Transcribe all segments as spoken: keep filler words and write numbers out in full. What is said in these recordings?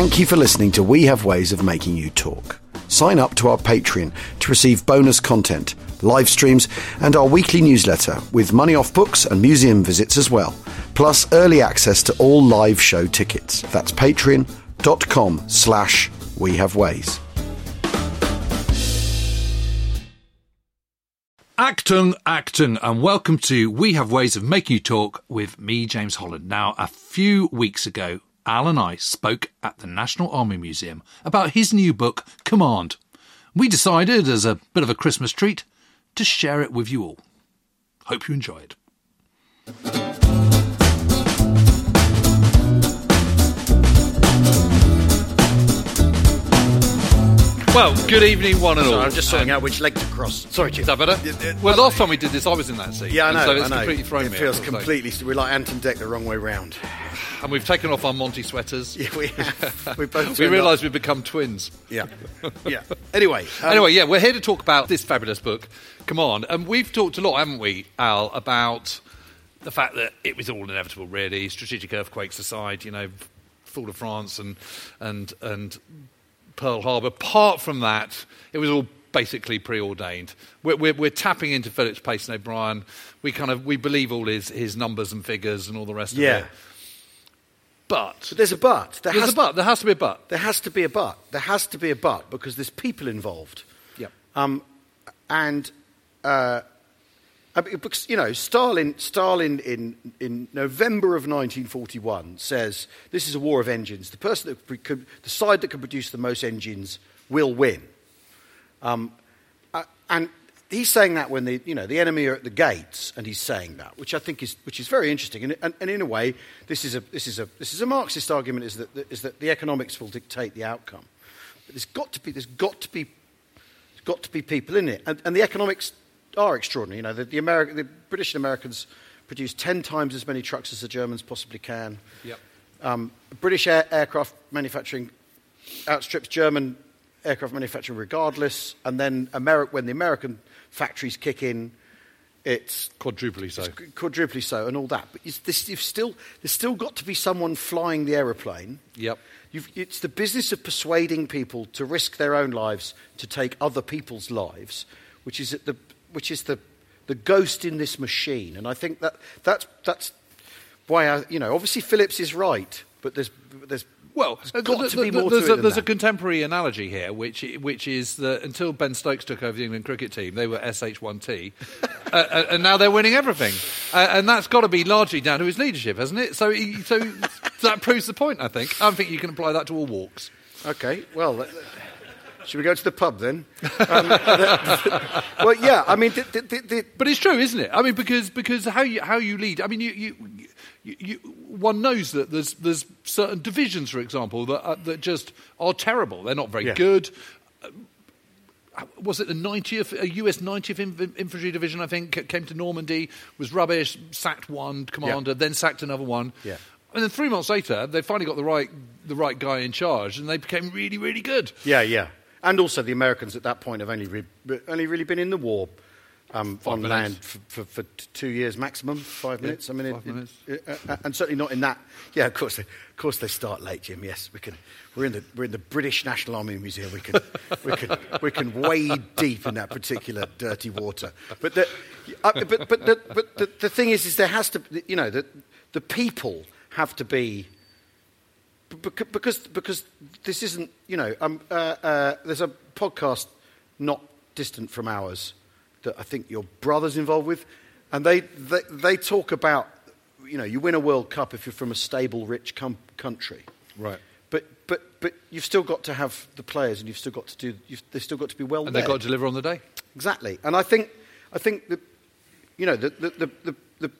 Thank you for listening to We Have Ways of Making You Talk. Sign up to our Patreon to receive bonus content, live streams, and our weekly newsletter with money off books and museum visits as well, plus early access to all live show tickets. That's patreon.com slash We Have Ways. Acton, Acton, and welcome to We Have Ways of Making You Talk with me, James Holland. Now, a few weeks ago, Al and I spoke at the National Army Museum about his new book, Command. We decided, as a bit of a Christmas treat, to share it with you all. Hope you enjoy it. Well, good evening, one and all. Sorry, I'm just sorting um, out which leg to cross. Sorry, Jim. Is that better? It, it, well, last time we did this, I was in that seat. Yeah, I know. So it's I know. completely thrown it me. It feels completely... We're like Anton Deck the wrong way round. And we've taken off our Monty sweaters. Yeah, we have. We both We realised we've become twins. Yeah. Yeah. Anyway. Um, anyway, yeah, we're here to talk about this fabulous book, Command. And we've talked a lot, haven't we, Al, about the fact that it was all inevitable, really. Strategic earthquakes aside, you know, fall of France and and and Pearl Harbor. Apart from that, it was all basically preordained. We're, we're, we're tapping into Philip Pace and O'Brien. We kind of we believe all his his numbers and figures and all the rest yeah. of it. But, but there's a but. There there's has a but. There has to be a but. There has to be a but. There has to be a but because there's people involved. Yeah. Um, and uh, I mean, because, you know, Stalin. Stalin in in November of nineteen forty-one says this is a war of engines. The person that pre- could, the side that can produce the most engines will win. Um, uh, and he's saying that when the you know the enemy are at the gates, and he's saying that, which I think is which is very interesting. And, and, and in a way, this is a this is a this is a Marxist argument is that is that the economics will dictate the outcome. But there's got to be there's got to be there's got to be people in it, and, and the economics are extraordinary. You know, the the, Ameri- the British and Americans produce ten times as many trucks as the Germans possibly can. Yep. Um, British air- aircraft manufacturing outstrips German aircraft manufacturing regardless, and then Ameri- when the American factories kick in, it's quadruply so, it's quadruply so, and all that. But it's this, you've still there's still got to be someone flying the aeroplane. Yep, you've, it's the business of persuading people to risk their own lives to take other people's lives, which is at the which is the the ghost in this machine. And I think that that's that's why I, you know obviously Phillips is right, but there's there's. Well, there's got th- to be th- more there's, to a, there's a contemporary analogy here, which which is that until Ben Stokes took over the England cricket team, they were S H one T, uh, and now they're winning everything. Uh, and that's got to be largely down to his leadership, hasn't it? So, he, so that proves the point, I think. I think you can apply that to all walks. Okay, well, uh, should we go to the pub then? Um, well, yeah, I mean... Th- th- th- th- but it's true, isn't it? I mean, because because how you, how you lead... I mean, you... you, you You, you, one knows that there's there's certain divisions, for example, that uh, that just are terrible. They're not very yeah. good. Uh, was it the ninetieth, a U S ninetieth in, Infantry Division? I think came to Normandy, was rubbish, sacked one commander, yeah. then sacked another one, yeah. and then three months later they finally got the right the right guy in charge, and they became really really good. Yeah, yeah. And also the Americans at that point have only re- only really been in the war. Um, on minutes. land for, for, for two years maximum, five yeah, minutes. I mean, it, minutes. It, it, uh, and certainly not in that. Yeah, of course, they, of course they start late, Jim. Yes, we can. We're in the we're in the British National Army Museum. We can we can we can wade deep in that particular dirty water. But the, uh, but but the, but the, the thing is, is there has to you know the the people have to be because because this isn't you know um uh, uh, there's a podcast not distant from ours that I think your brother's involved with, and they, they they talk about, you know, you win a World Cup if you're from a stable, rich com- country, right? But but but you've still got to have the players, and you've still got to do, you've, they've still got to be well. And they've got to deliver on the day, exactly. And I think I think that, you know, the the the the, the,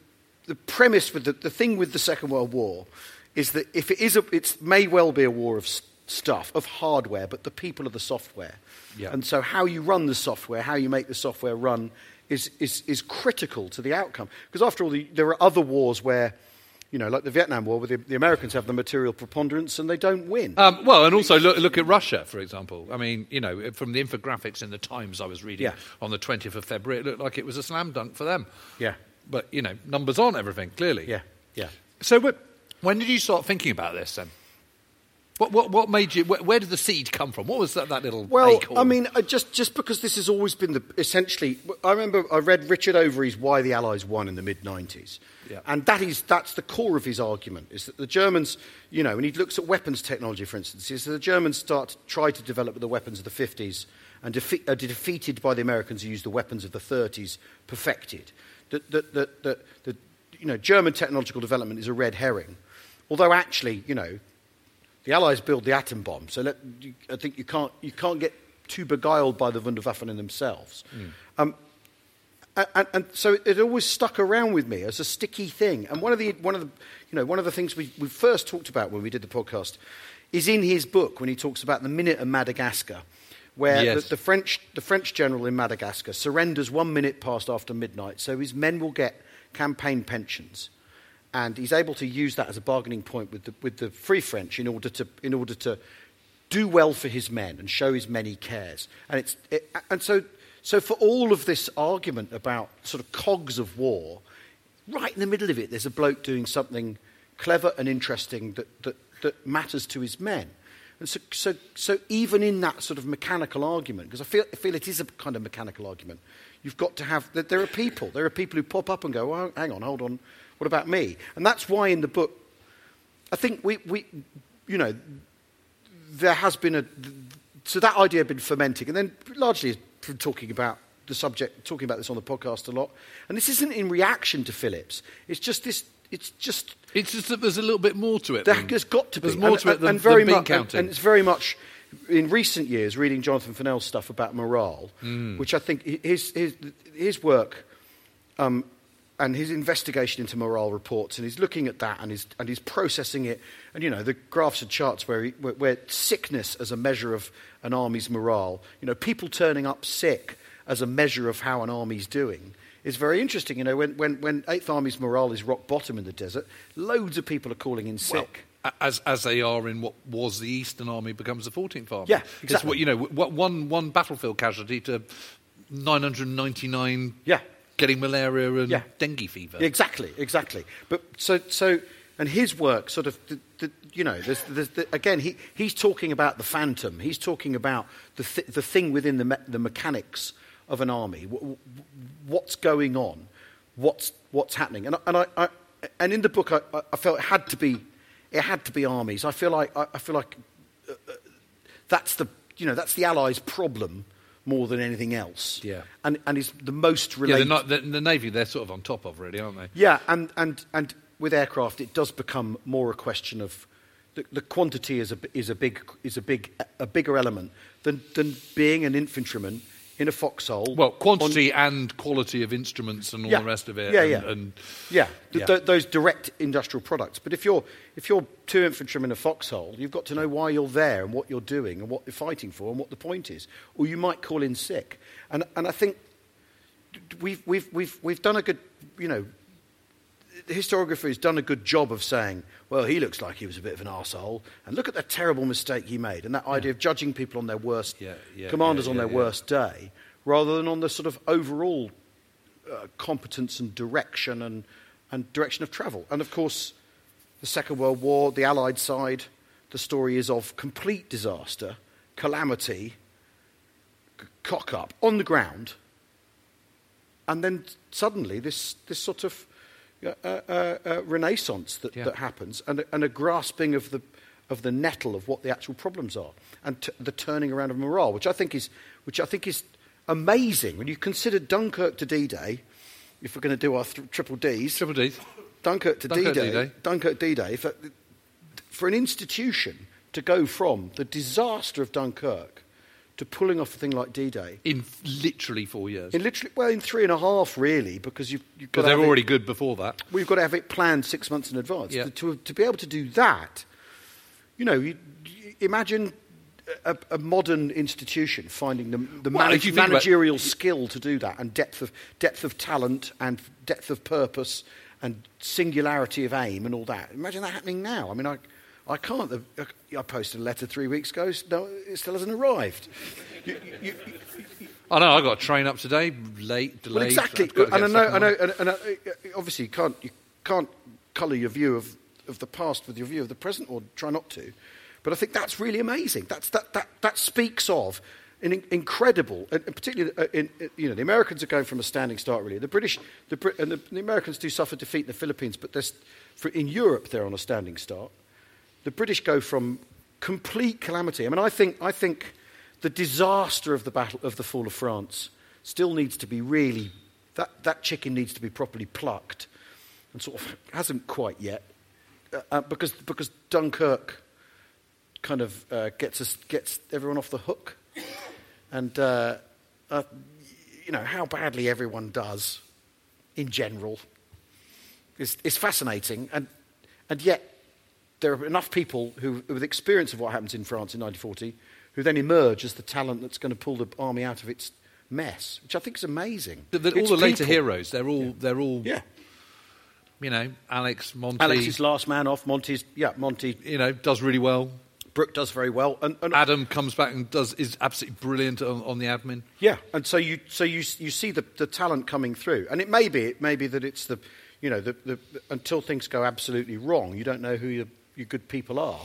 the premise with the, the thing with the Second World War is that if it is a, it may well be a war of st- stuff of hardware, but the people are the software. Yeah. And so how you run the software, how you make the software run is is, is critical to the outcome. Because after all, the, there are other wars where, you know, like the Vietnam War, where the, the Americans have the material preponderance and they don't win. Um, well, and also look, look at Russia, for example. I mean, you know, from the infographics in the Times I was reading yeah. on the twentieth of February, it looked like it was a slam dunk for them. Yeah. But, you know, numbers aren't everything, clearly. Yeah, yeah. So when did you start thinking about this, then? What what what made you? Where, where did the seed come from? What was that, that little? Well, acorn? I mean, just just because this has always been the essentially. I remember I read Richard Overy's "Why the Allies Won" in the mid nineties, yeah. and that is that's the core of his argument is that the Germans, you know, and he looks at weapons technology, for instance, is that the Germans start try to develop the weapons of the fifties and defe- are defeated by the Americans who use the weapons of the thirties, perfected. That that that that the you know German technological development is a red herring, although actually you know. The Allies build the atom bomb, so let, I think you can't you can't get too beguiled by the Wunderwaffen in themselves. Mm. Um, and, and so it always stuck around with me as a sticky thing. And one of the one of the you know one of the things we, we first talked about when we did the podcast is in his book when he talks about the minute of Madagascar, where yes. the, the French the French general in Madagascar surrenders one minute past after midnight, so his men will get campaign pensions. And he's able to use that as a bargaining point with the with the Free French in order to in order to do well for his men and show his men he cares. And it's it, and so so for all of this argument about sort of cogs of war, right in the middle of it, there's a bloke doing something clever and interesting that that, that matters to his men. And so so so even in that sort of mechanical argument, because I feel I feel it is a kind of mechanical argument, you've got to have that there are people there are people who pop up and go, well, hang on, hold on. What about me? And that's why in the book, I think we, we you know, there has been a... So that idea had been fermenting. And then largely from talking about the subject, talking about this on the podcast a lot. And this isn't in reaction to Phillips. It's just this... It's just... It's just that there's a little bit more to it. There, than, there's got to be. There's more and, to it than, and very than bean mu- counting. And, and it's very much... In recent years, reading Jonathan Fennell's stuff about morale, mm. which I think his, his, his work... Um, and his investigation into morale reports, and he's looking at that, and he's and he's processing it, and you know the graphs and charts where, he, where where sickness as a measure of an army's morale, you know, people turning up sick as a measure of how an army's doing, is very interesting. You know, when when when Eighth Army's morale is rock bottom in the desert, loads of people are calling in sick. Well, as as they are in what was the Eastern Army becomes the Fourteenth Army. Yeah, exactly. It's what, you know, what, one one battlefield casualty to nine hundred ninety nine. Yeah. Getting malaria and yeah. dengue fever. Exactly, exactly. But so, so, and his work sort of, the, the, you know, there's, there's the, again, he, he's talking about the phantom. He's talking about the th- the thing within the me- the mechanics of an army. W- w- what's going on? What's what's happening? And and I, I and in the book, I, I felt it had to be, it had to be armies. I feel like I, I feel like uh, uh, that's the you know that's the Allies' problem. More than anything else, yeah, and and is the most related. Yeah, they're not, the Navy they're sort of on top of, really, aren't they? Yeah, and and, and with aircraft, it does become more a question of the, the quantity is a is a big is a big a bigger element than than being an infantryman in a foxhole. Well, quantity on, and quality of instruments and all yeah, the rest of it. Yeah, and, yeah, and, yeah. yeah. Th- those direct industrial products. But if you're if you're two infantrymen in a foxhole, you've got to know why you're there and what you're doing and what you're fighting for and what the point is. Or you might call in sick. And and I think we've we've we've we've done a good you know. The historiographer has done a good job of saying, well, he looks like he was a bit of an arsehole, and look at that terrible mistake he made, and that yeah. idea of judging people on their worst, yeah, yeah, commanders yeah, yeah, on their yeah. worst day, rather than on the sort of overall uh, competence and direction and, and direction of travel. And, of course, the Second World War, the Allied side, the story is of complete disaster, calamity, c- cock-up, on the ground, and then suddenly this this sort of... Uh, uh, uh, renaissance that, yeah. that happens, and, and a grasping of the of the nettle of what the actual problems are, and t- the turning around of morale, which I think is which I think is amazing. When you consider Dunkirk to D-Day, if we're going to do our th- triple Ds, triple Ds, Dunkirk to Dunkirk D-Day, D-Day, Dunkirk D-Day, for, for an institution to go from the disaster of Dunkirk to pulling off a thing like D-Day in literally four years. In literally, well, in three and a half, really, because you've. you've got but they're to already it, good before that. We've got to have it planned six months in advance. Yeah. To, to to be able to do that, you know, you, you imagine a, a modern institution finding the, the well, manage, managerial about, skill to do that, and depth of depth of talent and depth of purpose and singularity of aim and all that. Imagine that happening now. I mean, I. I can't. I posted a letter three weeks ago. No, it still hasn't arrived. You, you, you, I know. I got a train up today, late, delayed. Well, exactly. And I know. I know. And, and, and obviously, you can't you can't colour your view of, of the past with your view of the present, or try not to. But I think that's really amazing. That's, that, that, that speaks of an incredible, and particularly, in, you know, the Americans are going from a standing start, really. The British, the, and the, the Americans do suffer defeat in the Philippines, but for, in Europe they're on a standing start. The British go from complete calamity. I mean, I think, I think the disaster of the battle of the fall of France still needs to be really, that, that chicken needs to be properly plucked, and sort of hasn't quite yet, uh, because because Dunkirk kind of uh, gets us, gets everyone off the hook. And, uh, uh, you know, how badly everyone does in general is, is fascinating. And and yet there are enough people who, with experience of what happens in France in nineteen forty, who then emerge as the talent that's going to pull the army out of its mess, which I think is amazing. The, the, all the later people. heroes, they're all... Yeah. They're all yeah. You know, Alex, Monty... Alex is last man off. Monty's... Yeah, Monty... You know, does really well. Brooke does very well, and, and Adam comes back and does is absolutely brilliant on, on the admin. Yeah, and so you so you you see the, the talent coming through, and it may be it may be that it's the you know the, the until things go absolutely wrong, you don't know who your, your good people are.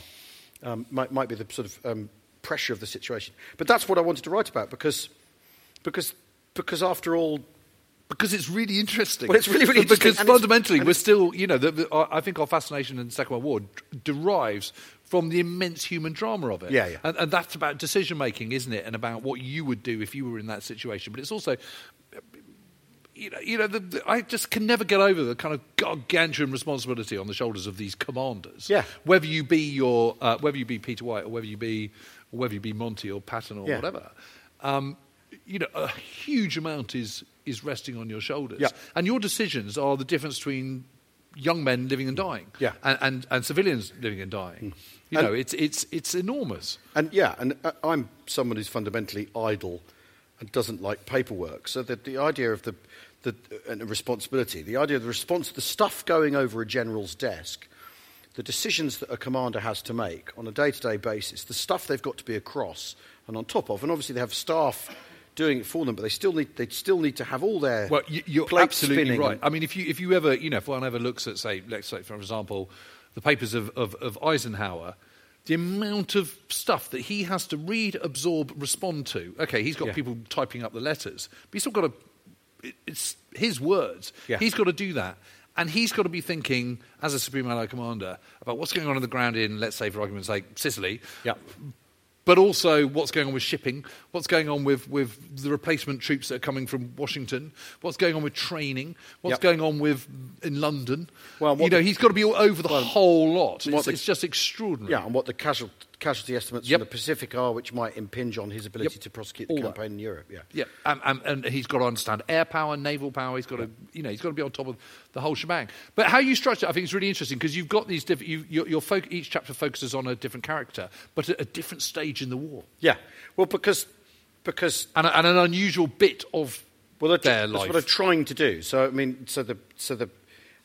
Um, might might be the sort of um, pressure of the situation, but that's what I wanted to write about because because because after all. Because it's really interesting. Well, it's really, really interesting. Because and fundamentally, we're still, you know, the, the, our, I think our fascination in the Second World War d- derives from the immense human drama of it. Yeah, yeah. And, and that's about decision-making, isn't it? And about what you would do if you were in that situation. But it's also, you know, you know the, the, I just can never get over the kind of gargantuan responsibility on the shoulders of these commanders. Yeah. Whether you be your, uh, whether you be Peter White or whether you be, or whether you be Monty or Patton or yeah. whatever, um, you know, a huge amount is... is resting on your shoulders. Yeah. And your decisions are the difference between young men living and dying yeah. and, and, and civilians living and dying. Mm. You and know, it's it's it's enormous. And yeah, and I'm someone who's fundamentally idle and doesn't like paperwork. So that the idea of the the and responsibility, the idea of the response, the stuff going over a general's desk, the decisions that a commander has to make on a day-to-day basis, the stuff they've got to be across and on top of, and obviously they have staff doing it for them, but they still need they still need to have all their well, you, you're plates absolutely right. I mean, if you if you ever you know if one ever looks at say let's say for example, the papers of, of, of Eisenhower, the amount of stuff that he has to read, absorb, respond to. Okay, he's got yeah. people typing up the letters, but he's still got to. It, it's his words. Yeah. He's got to do that, and he's got to be thinking as a Supreme Allied Commander about what's going on on the ground in, let's say for argument's sake, Sicily. Yeah. But also what's going on with shipping, what's going on with, with the replacement troops that are coming from Washington, what's going on with training, what's yep. going on with in London. Well, you know, the, he's got to be all over the well, whole lot. It's, the, it's just extraordinary. Yeah, and what the casual, casualty estimates yep. from the Pacific are, which might impinge on his ability yep. to prosecute all the campaign that. In Europe. Yeah, yeah, um, um, and he's got to understand air power, naval power. He's got to, you know, he's got to be on top of the whole shebang. But how you structure, I think, is really interesting because you've got these different. You, your, your fo- each chapter focuses on a different character, but at a different stage. In the war, yeah. Well, because because and, and an unusual bit of well, that's, their life. That's what they're trying to do. So I mean, so the so the,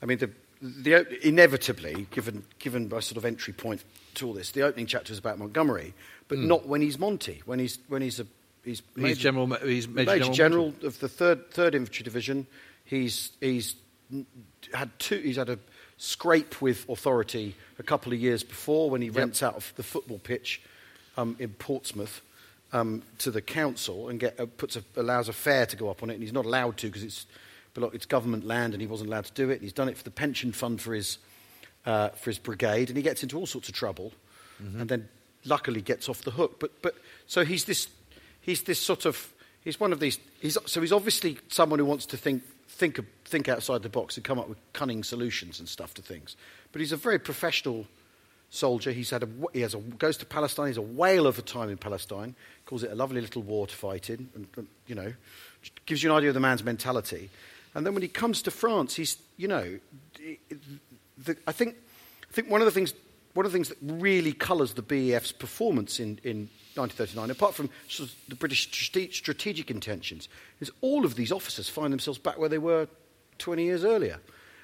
I mean the the inevitably given given my sort of entry point to all this, the opening chapter is about Montgomery, but mm. not when he's Monty. When he's when he's a he's he's major, general. He's major, major general Monty. Of the third third infantry division. He's he's had two. He's had a scrape with authority a couple of years before when he yep. rents out of the football pitch. Um, in Portsmouth um, to the council and get, uh, puts a, allows a fare to go up on it, and he's not allowed to because it's it's government land and he wasn't allowed to do it. And he's done it for the pension fund for his uh, for his brigade, and he gets into all sorts of trouble, mm-hmm. and then luckily gets off the hook. But but so he's this he's this sort of he's one of these. He's so he's obviously someone who wants to think think think outside the box and come up with cunning solutions and stuff to things. But he's a very professional. Soldier, he's had a, he has a, goes to Palestine. He's a whale of a time in Palestine. Calls it a lovely little war to fight in, and, and you know, gives you an idea of the man's mentality. And then when he comes to France, he's you know, the, I think I think one of the things one of the things that really colours the B E F's performance in, in nineteen thirty-nine, apart from sort of the British strate- strategic intentions, is all of these officers find themselves back where they were twenty years earlier.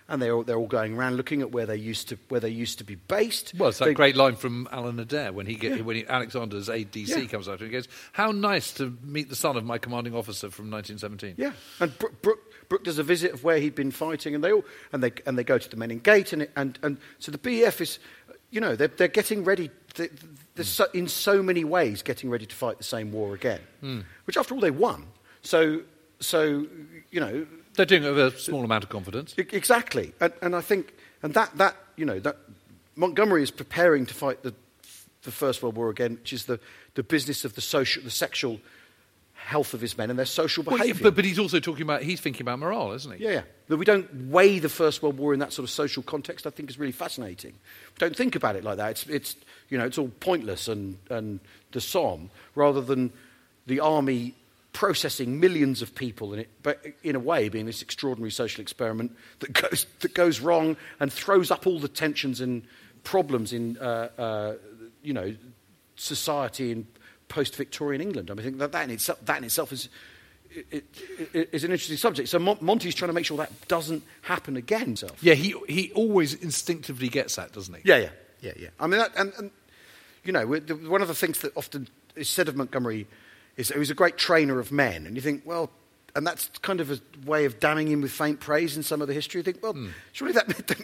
And they're all, they're all going around looking at where they used to where they used to be based. Well, it's that they, great line from Alan Adair when he get, yeah. when he, Alexander's A D C yeah. comes after him and goes, "How nice to meet the son of my commanding officer from nineteen seventeen." Yeah, and Brooke, Brooke, Brooke does a visit of where he'd been fighting, and they all and they and they go to the Menin Gate, and it, and and so the B E F is, you know, they're they're getting ready the, the, mm. so, in so many ways getting ready to fight the same war again, mm. which after all they won. So, so you know, they're doing it with a small amount of confidence. Exactly, and, and I think, and that, that you know that Montgomery is preparing to fight the the First World War again, which is the, the business of the social, the sexual health of his men and their social behaviour. Well, but, but he's also talking about, he's thinking about morale, isn't he? Yeah, yeah. That we don't weigh the First World War in that sort of social context, I think is really fascinating. We don't think about it like that. It's, it's you know, it's all pointless and, and the Somme, rather than the army processing millions of people in it, but in a way being this extraordinary social experiment that goes that goes wrong and throws up all the tensions and problems in, uh, uh, you know, society in post-Victorian England. I mean, I think that that in itself, that in itself is it, it, is an interesting subject. So Mon- Monty's trying to make sure that doesn't happen again himself. Yeah, he he always instinctively gets that, doesn't he? Yeah, yeah, yeah, yeah. I mean, that, and, and you know, one of the things that often is said of Montgomery is that he was a great trainer of men, and you think, well, and that's kind of a way of damning him with faint praise in some of the history. You think, well, mm. surely that...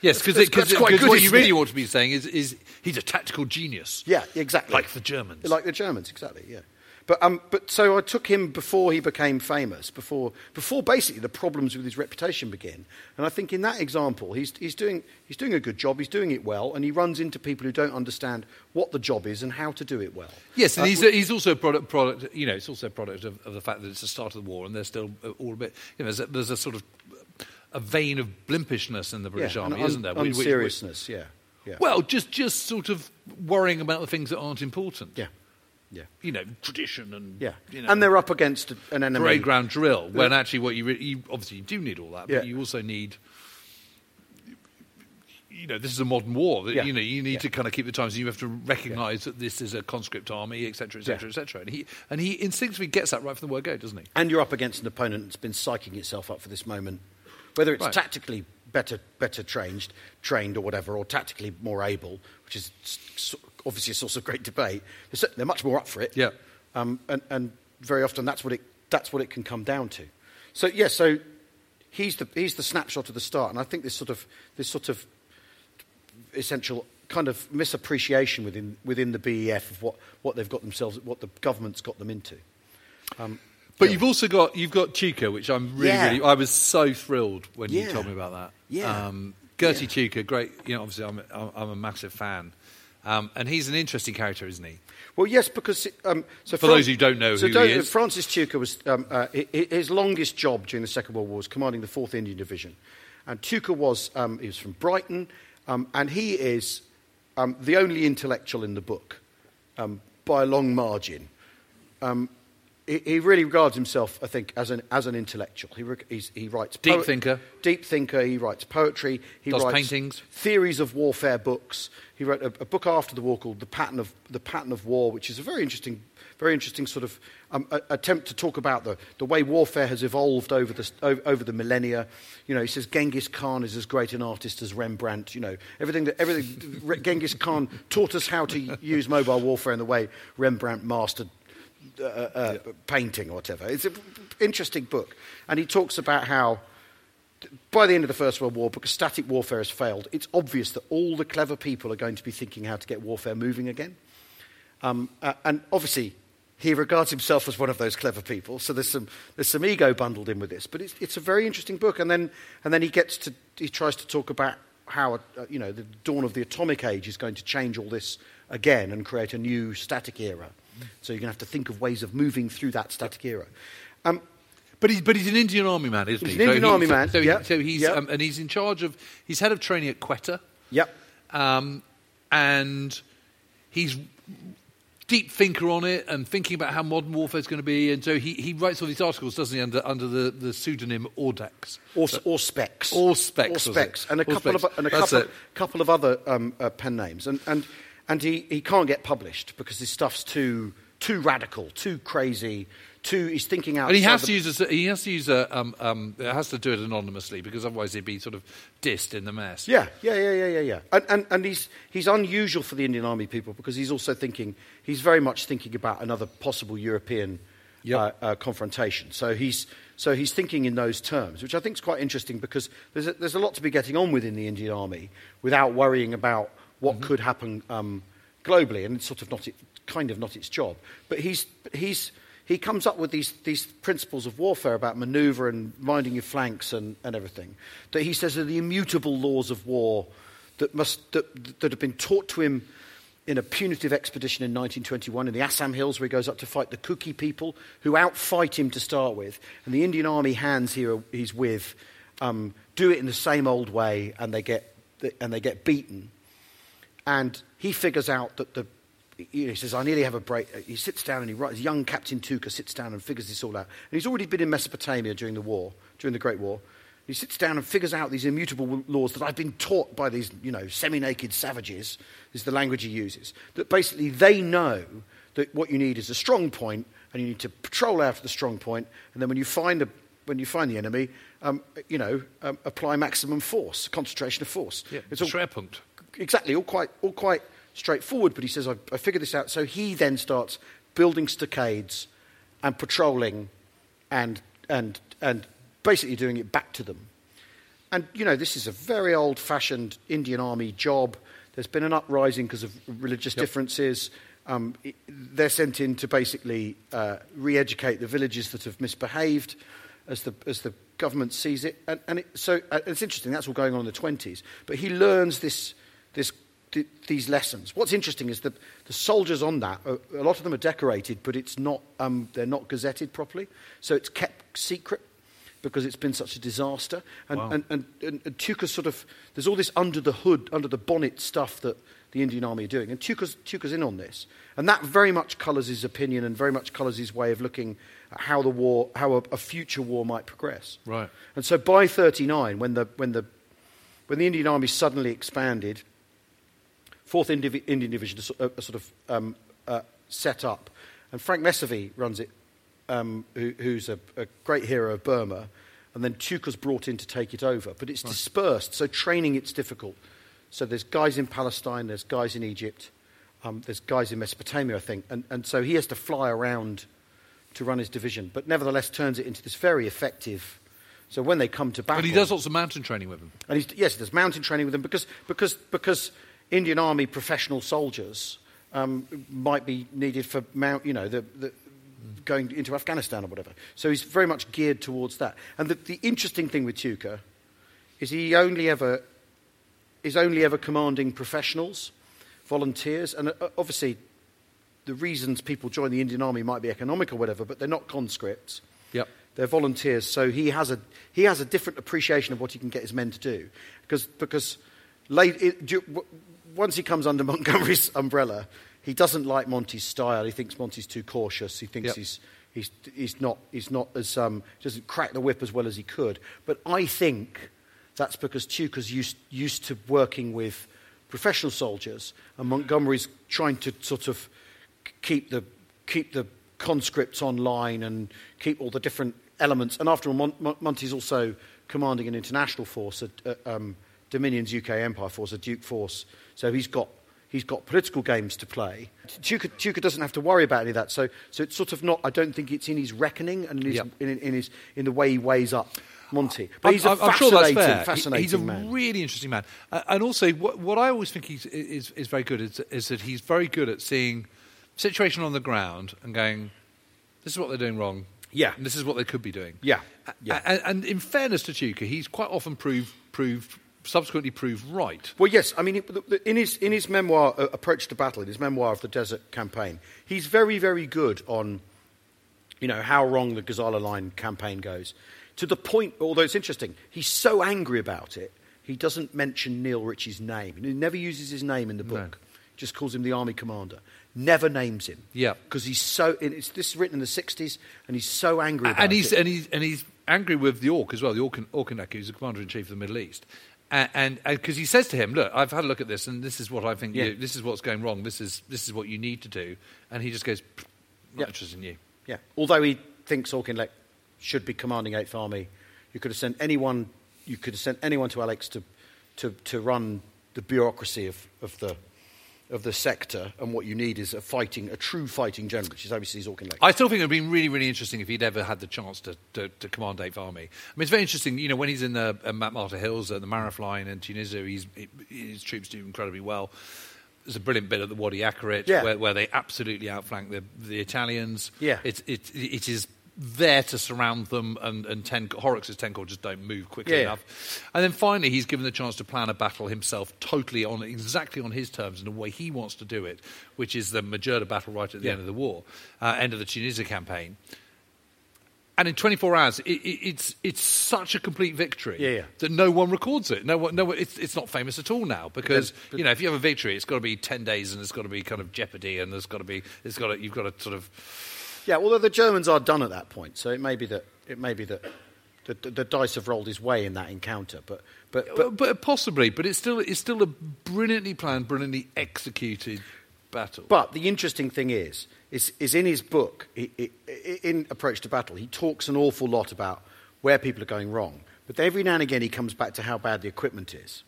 yes, because what you really ought to be saying is, is he's a tactical genius. Yeah, exactly. Like the Germans. Like the Germans, exactly, yeah. But um, but so I took him before he became famous, before before basically the problems with his reputation begin. And I think in that example, he's he's doing he's doing a good job, he's doing it well, and he runs into people who don't understand what the job is and how to do it well. Yes, and uh, he's he's also a product product you know it's also a product of, of the fact that it's the start of the war and they're still all a bit you know there's a, there's a sort of a vein of blimpishness in the British yeah, army, un, isn't there? Unseriousness, yeah, yeah. Well, just just sort of worrying about the things that aren't important. Yeah. Yeah, you know, tradition and yeah, you know, and they're up against an enemy parade ground drill. When actually, what you, re- you obviously you do need all that, but yeah. you also need, you know, this is a modern war. That, yeah. You know, you need yeah. to kind of keep the times. You have to recognise yeah. that this is a conscript army, et cetera, et cetera, et cetera. And he and he instinctively gets that right from the word go, doesn't he? And you're up against an opponent that's been psyching itself up for this moment, whether it's right. tactically better better trained, trained or whatever, or tactically more able, which is. Sort of obviously a source of great debate. They're much more up for it, yeah. Um, and, and very often that's what it that's what it can come down to. So yeah, so he's the he's the snapshot of the start, and I think this sort of this sort of essential kind of misappreciation within within the B E F of what, what they've got themselves, what the government's got them into. Um, but yeah. you've also got you've got Tuker, which I'm really yeah. really I was so thrilled when yeah. you told me about that. Yeah, um, Gertie yeah. Tuker, great. You know, obviously I'm I'm, I'm a massive fan. Um, and he's an interesting character, isn't he? Well, yes, because... Um, so For Fran- those who don't know so who don't, he is... Francis Tuker, was, um, uh, his longest job during the Second World War was commanding the fourth Indian Division. And Tuker was, um, he was from Brighton, um, and he is um, the only intellectual in the book, um, by a long margin. Um, he, he really regards himself, I think, as an as an intellectual. He, he's, he writes... Deep po- thinker. Deep thinker, he writes poetry, he Does writes... paintings. Theories of warfare books... He wrote a, a book after the war called "The Patton of the Patton of War," which is a very interesting, very interesting sort of um, a, attempt to talk about the, the way warfare has evolved over the over, over the millennia. You know, he says Genghis Khan is as great an artist as Rembrandt. You know, everything that everything Genghis Khan taught us how to use mobile warfare in the way Rembrandt mastered uh, uh, yeah. painting or whatever. It's an interesting book, and he talks about how. By the end of the First World War, because static warfare has failed, it's obvious that all the clever people are going to be thinking how to get warfare moving again. Um, uh, and obviously, he regards himself as one of those clever people, so there's some there's some ego bundled in with this. But it's it's a very interesting book. And then and then he gets to he tries to talk about how uh, you know the dawn of the atomic age is going to change all this again and create a new static era. So you're going to have to think of ways of moving through that static era. Um, But he's but he's an Indian Army man, isn't he? He's an Indian so Army man. So, yep. so he's yep. um, and he's in charge of he's head of training at Quetta. Yep. Um, and he's deep thinker on it and thinking about how modern warfare is going to be. And so he, he writes all these articles, doesn't he, under under the, the pseudonym Ordex or so, or Specs or Specs or Specs and a or couple specs. of and a couple, couple of other um, uh, pen names and and and he, he can't get published because his stuff's too too radical, too crazy. Two, he's thinking out. And he has to use a, he has to use a, um, um, has to do it anonymously because otherwise he'd be sort of dissed in the mess. Yeah, yeah, yeah, yeah, yeah, yeah. And, and and he's he's unusual for the Indian Army people because he's also thinking he's very much thinking about another possible European yep. uh, uh, confrontation. So he's so he's thinking in those terms, which I think is quite interesting because there's a, there's a lot to be getting on with in the Indian Army without worrying about what mm-hmm. could happen. Um, globally, and it's sort of not it, kind of not its job. But he's he's he comes up with these these principles of warfare about manoeuvre and minding your flanks and, and everything that he says are the immutable laws of war that must that, that have been taught to him in a punitive expedition in nineteen twenty-one in the Assam Hills, where he goes up to fight the Kuki people, who outfight him to start with, and the Indian Army hands he, he's with um, do it in the same old way, and they get and they get beaten. And he figures out that the, you know, he says, I nearly have a break. He sits down and he writes, young Captain Tuker sits down and figures this all out. And he's already been in Mesopotamia during the war, during the Great War. He sits down and figures out these immutable laws that I've been taught by these, you know, semi-naked savages, is the language he uses, that basically they know that what you need is a strong point, and you need to patrol after the strong point, and then when you find a When you find the enemy, um, you know, um, apply maximum force, concentration of force. Yeah, it's all Schwerpunkt. Exactly, all quite, all quite straightforward. But he says, I, I figured this out. So he then starts building stockades and patrolling, and and and basically doing it back to them. And you know, this is a very old-fashioned Indian Army job. There's been an uprising because of religious yep. differences. Um, it, they're sent in to basically uh, re-educate the villages that have misbehaved, as the as the government sees it, and, and it, so uh, it's interesting. That's all going on in the twenties. But he learns this this th- these lessons. What's interesting is that the soldiers on that, are, a lot of them are decorated, but it's not um, they're not gazetted properly, so it's kept secret because it's been such a disaster. And wow. and, and, and, and Tuker's sort of there's all this under the hood, under the bonnet stuff that the Indian Army are doing, and Tuker's, Tuker's in on this, and that very much colours his opinion and very much colours his way of looking at how the war, how a, a future war might progress. Right. And so by thirty-nine, when the when the when the Indian Army suddenly expanded, fourth Indiv- Indian Division is a, a sort of um, uh, set up, and Frank Mesavie runs it, um, who, who's a, a great hero of Burma, and then Tuker's brought in to take it over, but it's right. dispersed, so training it's difficult. So there's guys in Palestine, there's guys in Egypt, um, there's guys in Mesopotamia, I think. And, and so he has to fly around to run his division, but nevertheless turns it into this very effective... So when they come to battle... But he does lots of mountain training with them. And he's, yes, there's mountain training with them, because because because Indian Army professional soldiers um, might be needed for, mount, you know, the, the mm. going into Afghanistan or whatever. So he's very much geared towards that. And the, the interesting thing with Tuker is he only ever... is only ever commanding professionals, volunteers, and obviously the reasons people join the Indian Army might be economic or whatever, but they're not conscripts. Yep. They're volunteers, so he has a he has a different appreciation of what he can get his men to do, because because late, it, do, w- once he comes under Montgomery's umbrella, he doesn't like Monty's style. He thinks Monty's too cautious. He thinks yep. he's he's he's not he's not as um doesn't crack the whip as well as he could. But I think. That's because Tuker's used, used to working with professional soldiers, and Montgomery's trying to sort of keep the keep the conscripts online and keep all the different elements. And after all, Mon- Mon- Monty's also commanding an international force, a, a um, Dominion's U K Empire force, a Duke force. So he's got he's got political games to play. Tuker, Tuker doesn't have to worry about any of that. So so it's sort of not. I don't think it's in his reckoning and in his, yep. in, in his in the way he weighs up. Monty, but he's a I'm, I'm fascinating, sure that's fair. fascinating he's a man. really interesting man, uh, and also what, what I always think he's, is is very good is, is that he's very good at seeing situation on the ground and going, this is what they're doing wrong, yeah, and this is what they could be doing, yeah, yeah. And, and in fairness to Tuker, he's quite often proved proved subsequently proved right. Well, yes, I mean in his in his memoir uh, Approach to Battle, in his memoir of the Desert Campaign, he's very very good on, you know, how wrong the Gazala Line campaign goes. To the point, although it's interesting, he's so angry about it, he doesn't mention Neil Ritchie's name. He never uses his name in the book. No. Just calls him the Army Commander. Never names him. Yeah. Because he's so... It's, this is written in the sixties, and he's so angry about and he's, it. And he's, and he's angry with the Orc as well, the Auchinleck, who's the Commander-in-Chief of the Middle East. And because he says to him, look, I've had a look at this, and this is what I think... Yeah. You, this is what's going wrong. This is this is what you need to do. And he just goes, not yeah. interested in you. Yeah. Although he thinks Auchinleck... should be commanding eighth Army. You could have sent anyone. You could have sent anyone to Alex to, to, to run the bureaucracy of, of the of the sector. And what you need is a fighting, a true fighting general, which is obviously Auchinleck. I still think it would have been really, really interesting if he'd ever had the chance to, to, to command eighth Army. I mean, it's very interesting. You know, when he's in the uh, Matmata Hills, uh, the Marif Line in Tunisia, he's, he, his troops do incredibly well. There's a brilliant bit at the Wadi Akarit yeah. where, where they absolutely outflank the, the Italians. Yeah. It, it, it is there to surround them, and, and ten, Horrocks' ten Corps just don't move quickly yeah. enough. And then finally, he's given the chance to plan a battle himself totally on exactly on his terms and the way he wants to do it, which is the Majorda battle right at the yeah. end of the war, uh, end of the Tunisia campaign. And in twenty-four hours, it, it, it's it's such a complete victory yeah, yeah. that no one records it. No one, no one, it's it's not famous at all now because but, but, you know, if you have a victory, it's got to be ten days and it's got to be kind of jeopardy and there's got to be it's got to, you've got to sort of yeah. Although the Germans are done at that point, so it may be that it may be that the, the, the dice have rolled his way in that encounter, but but, but but possibly, but it's still it's still a brilliantly planned, brilliantly executed battle. But the interesting thing is. Is, is in his book, he, he, in Approach to Battle, he talks an awful lot about where people are going wrong. But every now and again, he comes back to how bad the equipment is.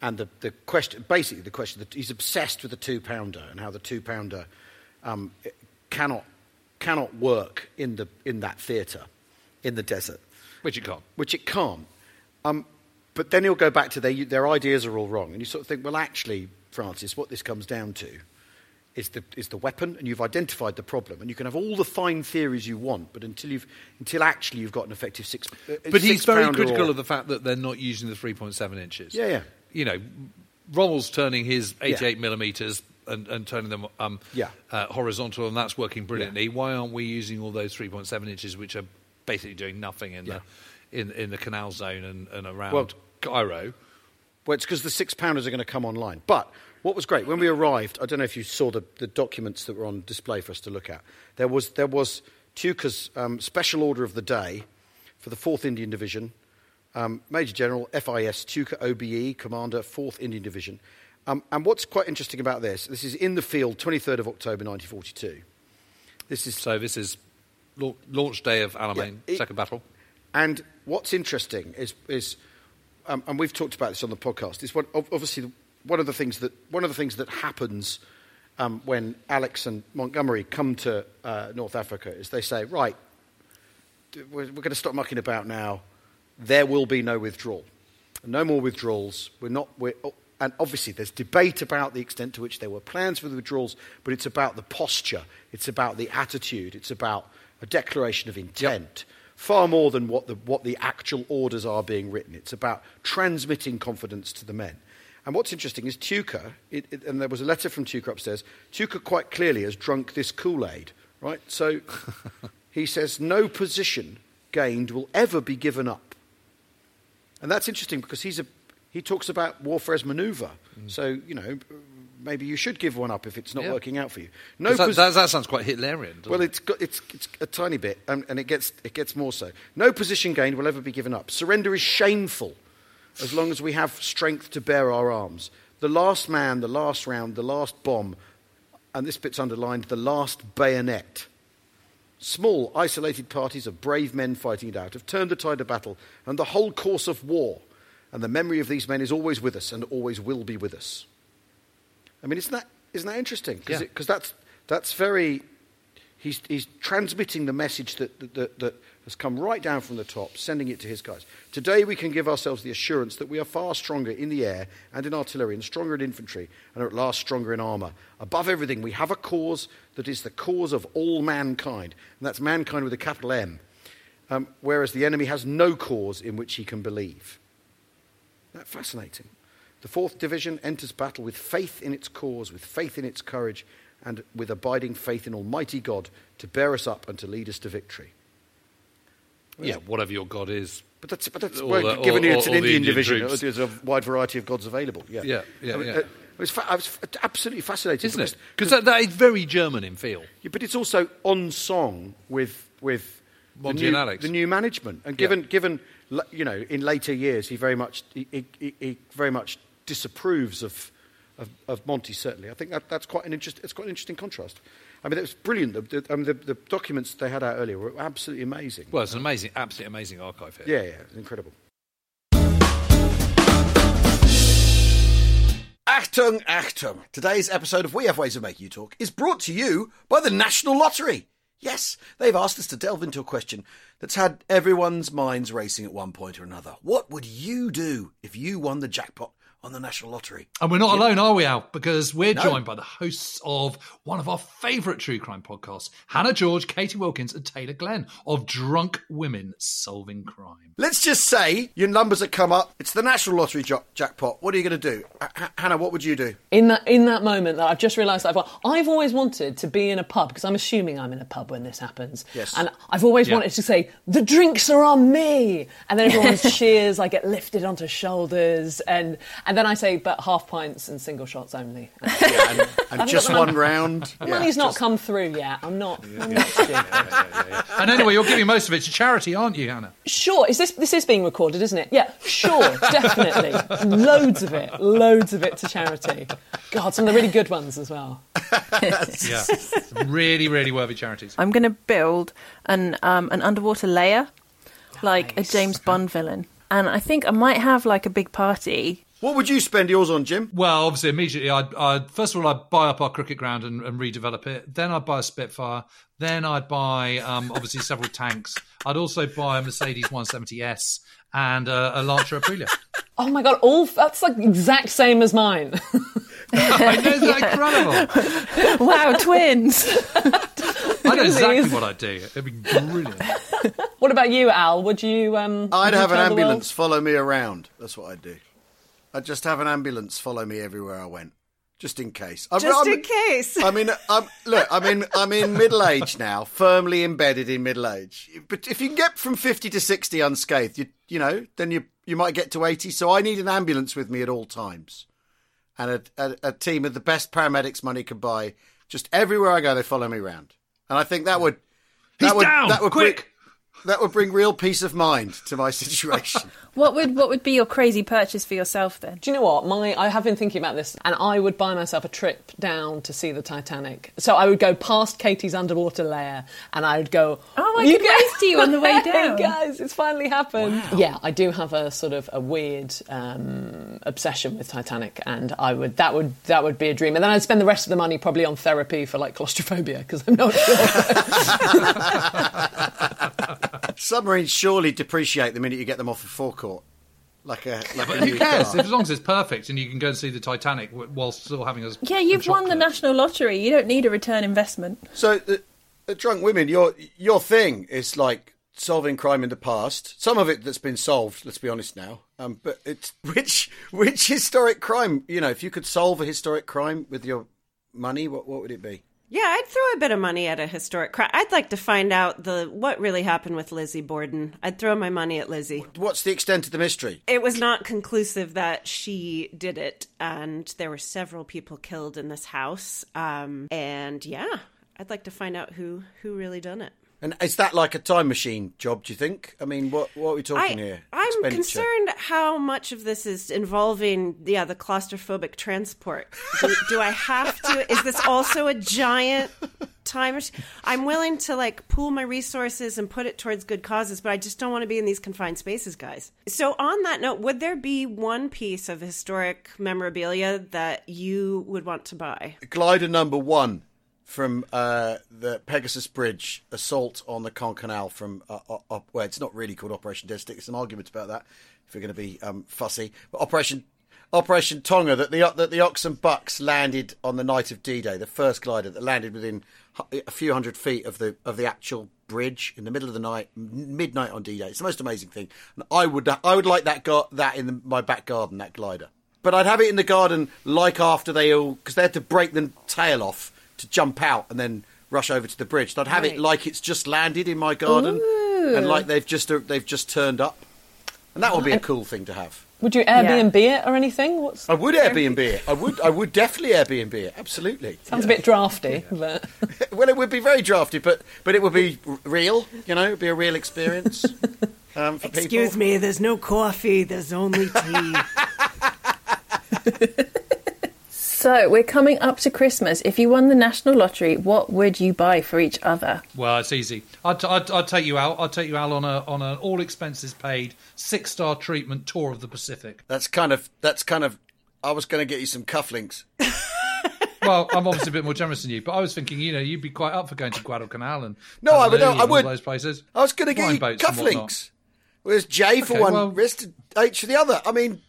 And the, the question, basically the question, that he's obsessed with the two-pounder and how the two-pounder um, cannot cannot work in the in that theatre, in the desert. Which it can't. Which it can't. Um, but then he'll go back to their, their ideas are all wrong. And you sort of think, well, actually, Francis, what this comes down to is the is the weapon, and you've identified the problem, and you can have all the fine theories you want, but until you've until actually you've got an effective six. Uh, but six he's very critical or... of the fact that they're not using the three point seven inches. Yeah, yeah. You know, Rommel's turning his eighty-eight yeah. millimeters and, and turning them um, yeah. uh, horizontal, and that's working brilliantly. Yeah. Why aren't we using all those three point seven inches, which are basically doing nothing in yeah. the in in the Canal Zone and, and around well, Cairo? Well, it's because the six pounders are going to come online, but. What was great, when we arrived, I don't know if you saw the, the documents that were on display for us to look at, there was there was Tuker's um, special order of the day for the fourth Indian Division, um, Major General F I S Tuker O B E, Commander, fourth Indian Division. Um, and what's quite interesting about this, this is in the field, twenty-third of October nineteen forty-two. This is So this is la- launch day of Alamein, yeah, second battle. And what's interesting is, is um, and we've talked about this on the podcast, is what obviously... The, One of the things that one of the things that happens um, when Alex and Montgomery come to uh, North Africa is they say, right, we're, we're going to stop mucking about now. There will be no withdrawal, no more withdrawals. We're not. We're, oh, and obviously, there's debate about the extent to which there were plans for the withdrawals, but it's about the posture, it's about the attitude, it's about a declaration of intent. Yep. Far more than what the what the actual orders are being written. It's about transmitting confidence to the men. And what's interesting is Tuker, it, it, and there was a letter from Tuker upstairs, Tuker quite clearly has drunk this Kool-Aid, right? So he says, no position gained will ever be given up. And that's interesting because he's a, he talks about warfare as manoeuvre. Mm. So, you know, maybe you should give one up if it's not yeah. working out for you. No, that, posi- that, that sounds quite Hitlerian, doesn't well, it? Well, it's, got, it's, it's a tiny bit, and, and it gets it gets more so. No position gained will ever be given up. Surrender is shameful. As long as we have strength to bear our arms. The last man, the last round, the last bomb, and this bit's underlined, the last bayonet. Small, isolated parties of brave men fighting it out have turned the tide of battle and the whole course of war. And the memory of these men is always with us and always will be with us. I mean, isn't that, isn't that interesting? Because yeah. that's, that's very... He's, he's transmitting the message that... that, that, that has come right down from the top, sending it to his guys. Today we can give ourselves the assurance that we are far stronger in the air and in artillery and stronger in infantry and are at last stronger in armour. Above everything, we have a cause that is the cause of all mankind, and that's mankind with a capital M, um, whereas the enemy has no cause in which he can believe. Isn't that fascinating? The fourth Division enters battle with faith in its cause, with faith in its courage, and with abiding faith in Almighty God to bear us up and to lead us to victory. Yeah, whatever your god is. But that's, but that's well, the, given or, it's or, an or Indian, Indian division, troops. There's a wide variety of gods available. Yeah, yeah, yeah. I, mean, yeah. Uh, I, was fa- I was absolutely fascinated. Isn't because, it? Because that, that is very German in feel. Yeah, but it's also on song with with the new, and Alex. the new management. And given yeah. given you know, in later years, he very much he, he, he very much disapproves of, of of Monty. Certainly, I think that that's quite an interest. It's quite an interesting contrast. I mean, it was brilliant. The, the, um, the, the documents they had out earlier were absolutely amazing. Well, it's an amazing, absolutely amazing archive here. Yeah, yeah, it's incredible. Achtung, Achtung. Today's episode of We Have Ways of Making You Talk is brought to you by the National Lottery. Yes, they've asked us to delve into a question that's had everyone's minds racing at one point or another. What would you do if you won the jackpot on the National Lottery. And we're not yeah. alone, are we, Al? Because we're no. joined by the hosts of one of our favourite true crime podcasts, Hannah George, Katie Wilkins and Taylor Glenn of Drunk Women Solving Crime. Let's just say your numbers have come up. It's the National Lottery jo- jackpot. What are you going to do? H- Hannah, what would you do? In that in that moment that I've just realised that I've, I've always wanted to be in a pub, because I'm assuming I'm in a pub when this happens. Yes. And I've always yeah. wanted to say, the drinks are on me! And then everyone cheers, I get lifted onto shoulders, and... and then I say, but half pints and single shots only. Yeah, and and just one round. The money's yeah, not just... come through yet. I'm not. Yeah, I'm yeah, not yeah, yeah, yeah, yeah. And anyway, you're giving most of it to charity, aren't you, Hannah? Sure. Is this this is being recorded, isn't it? Yeah. Sure. Definitely. Loads of it. Loads of it to charity. God, some of the really good ones as well. Yeah. Really, really worthy charities. I'm going to build an um, an underwater lair, like nice. a James Bond villain, and I think I might have like a big party. What would you spend yours on, Jim? Well, obviously, immediately, I'd, I'd first of all, I'd buy up our cricket ground and, and redevelop it. Then I'd buy a Spitfire. Then I'd buy, um, obviously, several tanks. I'd also buy a Mercedes one seventy S and a, a Lancer Aprilia. Oh, my God. All that's like exact same as mine. I know, isn't that incredible? Wow, twins. I know exactly what I'd do. It'd be brilliant. What about you, Al? Would you... Um, I'd would have you an ambulance follow me around. That's what I'd do. I'd just have an ambulance follow me everywhere I went, just in case. I'm, just I'm, in case. I mean, I'm, look, I'm in, I'm in middle age now, firmly embedded in middle age. But if you can get from fifty to sixty unscathed, you, you know, then you you might get to eighty. So I need an ambulance with me at all times, and a, a, a team of the best paramedics money could buy. Just everywhere I go, they follow me around, and I think that would that He's would down, that would quick. Bring, That would bring real peace of mind to my situation. What would what would be your crazy purchase for yourself then? Do you know what? My I have been thinking about this, and I would buy myself a trip down to see the Titanic. So I would go past Katie's underwater lair, and I would go, oh, I could race to you on the way down. Hey, guys, it's finally happened. Wow. Yeah, I do have a sort of a weird um, obsession with Titanic, and I would that would that would be a dream. And then I'd spend the rest of the money probably on therapy for like claustrophobia, because I'm not sure. Submarines surely depreciate the minute you get them off a forecourt. Like a, like a who cares? Car. As long as it's perfect and you can go and see the Titanic while still having us. Yeah, you've won the National Lottery. You don't need a return investment. So, the, the Drunk Women, your your thing is like solving crime in the past. Some of it that's been solved. Let's be honest now. Um, but it's which which historic crime? You know, if you could solve a historic crime with your money, what what would it be? Yeah, I'd throw a bit of money at a historic crime. I'd like to find out the what really happened with Lizzie Borden. I'd throw my money at Lizzie. What's the extent of the mystery? It was not conclusive that she did it, and there were several people killed in this house. Um, and yeah, I'd like to find out who, who really done it. And is that like a time machine job, do you think? I mean, what what are we talking I, here? I'm Expenditure. concerned how much of this is involving, yeah, the claustrophobic transport. Do, do I have to? Is this also a giant time machine? I'm willing to, like, pool my resources and put it towards good causes, but I just don't want to be in these confined spaces, guys. So on that note, would there be one piece of historic memorabilia that you would want to buy? Glider number one. From uh, the Pegasus Bridge assault on the Con Canal from, uh, op- op- well, it's not really called Operation Deadstick. It's an argument about that, if we're going to be um, fussy. But Operation Operation Tonga, that the that the Ox and Bucks landed on the night of D-Day, the first glider that landed within a few hundred feet of the of the actual bridge in the middle of the night, midnight on D-Day. It's the most amazing thing. And I would I would like that go- that in the, my back garden, that glider. But I'd have it in the garden, like after they all, because they had to break the tail off to jump out and then rush over to the bridge. So I'd have right. it like it's just landed in my garden. Ooh. And like they've just they've just turned up. And that would be a cool thing to have. Would you Airbnb yeah. it or anything? What's I would Airbnb it. I would I would definitely Airbnb it. Absolutely. Sounds yeah. a bit drafty, yeah. but well, it would be very drafty, but but it would be real, you know, it'd be a real experience. um, for Excuse people. me, there's no coffee, there's only tea. So we're coming up to Christmas. If you won the National Lottery, what would you buy for each other? Well, it's easy. I'd, I'd, I'd take you out. I'd take you out on a on an all expenses paid six star treatment tour of the Pacific. That's kind of that's kind of. I was going to get you some cufflinks. Well, I'm obviously a bit more generous than you, but I was thinking, you know, you'd be quite up for going to Guadalcanal and no, I would. No, I would. Those places. I was going to get you cufflinks. Where's J for okay, one well, wrist, H for the other? I mean.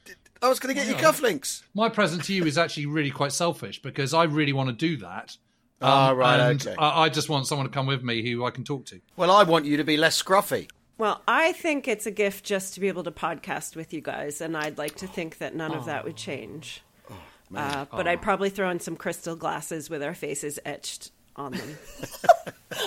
I was going to get yeah. your cufflinks. My present to you is actually really quite selfish because I really want to do that. Ah, um, oh, right, and okay. I, I just want someone to come with me who I can talk to. Well, I want you to be less scruffy. Well, I think it's a gift just to be able to podcast with you guys, and I'd like to think that none oh. of that would change. Oh, uh, but oh. I'd probably throw in some crystal glasses with our faces etched on them.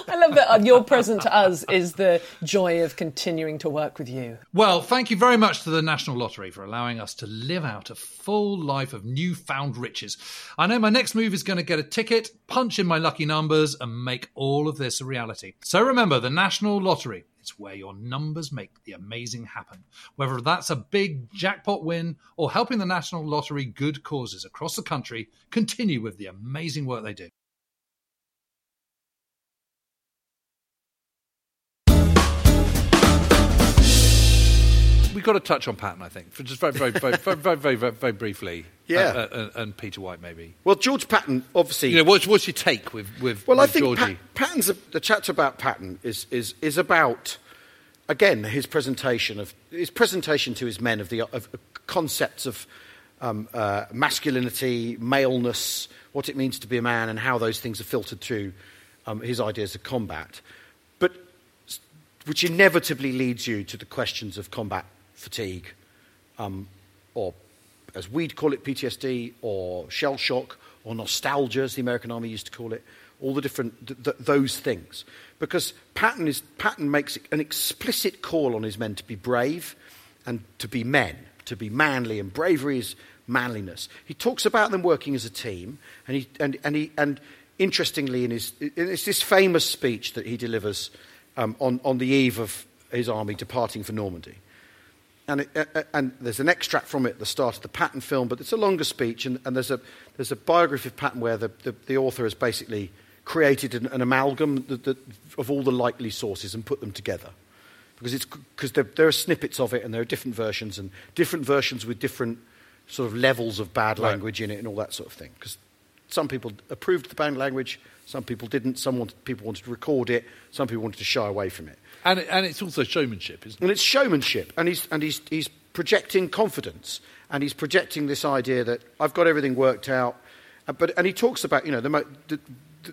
I love that your present to us is the joy of continuing to work with you. Well, thank you very much to the National Lottery for allowing us to live out a full life of newfound riches. I know my next move is going to get a ticket, punch in my lucky numbers, and make all of this a reality. So remember, the National Lottery, it's where your numbers make the amazing happen. Whether that's a big jackpot win or helping the National Lottery good causes across the country continue with the amazing work they do. We've got to touch on Patton, I think, for just very, very, very, very, very, very, very, very briefly. Yeah, uh, uh, and Peter White, maybe. Well, George Patton, obviously. You know, what's, what's your take with with Well, with I think Pat, Patton's a, the chapter about Patton is is is about again his presentation of his presentation to his men of the of concepts of um, uh, masculinity, maleness, what it means to be a man, and how those things are filtered through um, his ideas of combat, but which inevitably leads you to the questions of combat fatigue, um, or as we'd call it, P T S D, or shell shock, or nostalgia, as the American Army used to call it, all the different, th- th- those things. Because Patton, is, Patton makes an explicit call on his men to be brave and to be men, to be manly, and bravery is manliness. He talks about them working as a team, and he and, and he and interestingly, in his it's this famous speech that he delivers um, on, on the eve of his army departing for Normandy. And, it, and there's an extract from it at the start of the Patton film, but it's a longer speech, and, and there's a there's a biography of Patton where the, the, the author has basically created an, an amalgam that, that, of all the likely sources and put them together. Because it's because there, there are snippets of it, and there are different versions, and different versions with different sort of levels of bad language right. in it and all that sort of thing. Because some people approved the bad language, some people didn't, some wanted, people wanted to record it, some people wanted to shy away from it. And, and it's also showmanship, isn't it? And it's showmanship, and he's and he's he's projecting confidence, and he's projecting this idea that I've got everything worked out. But and he talks about you know the, the,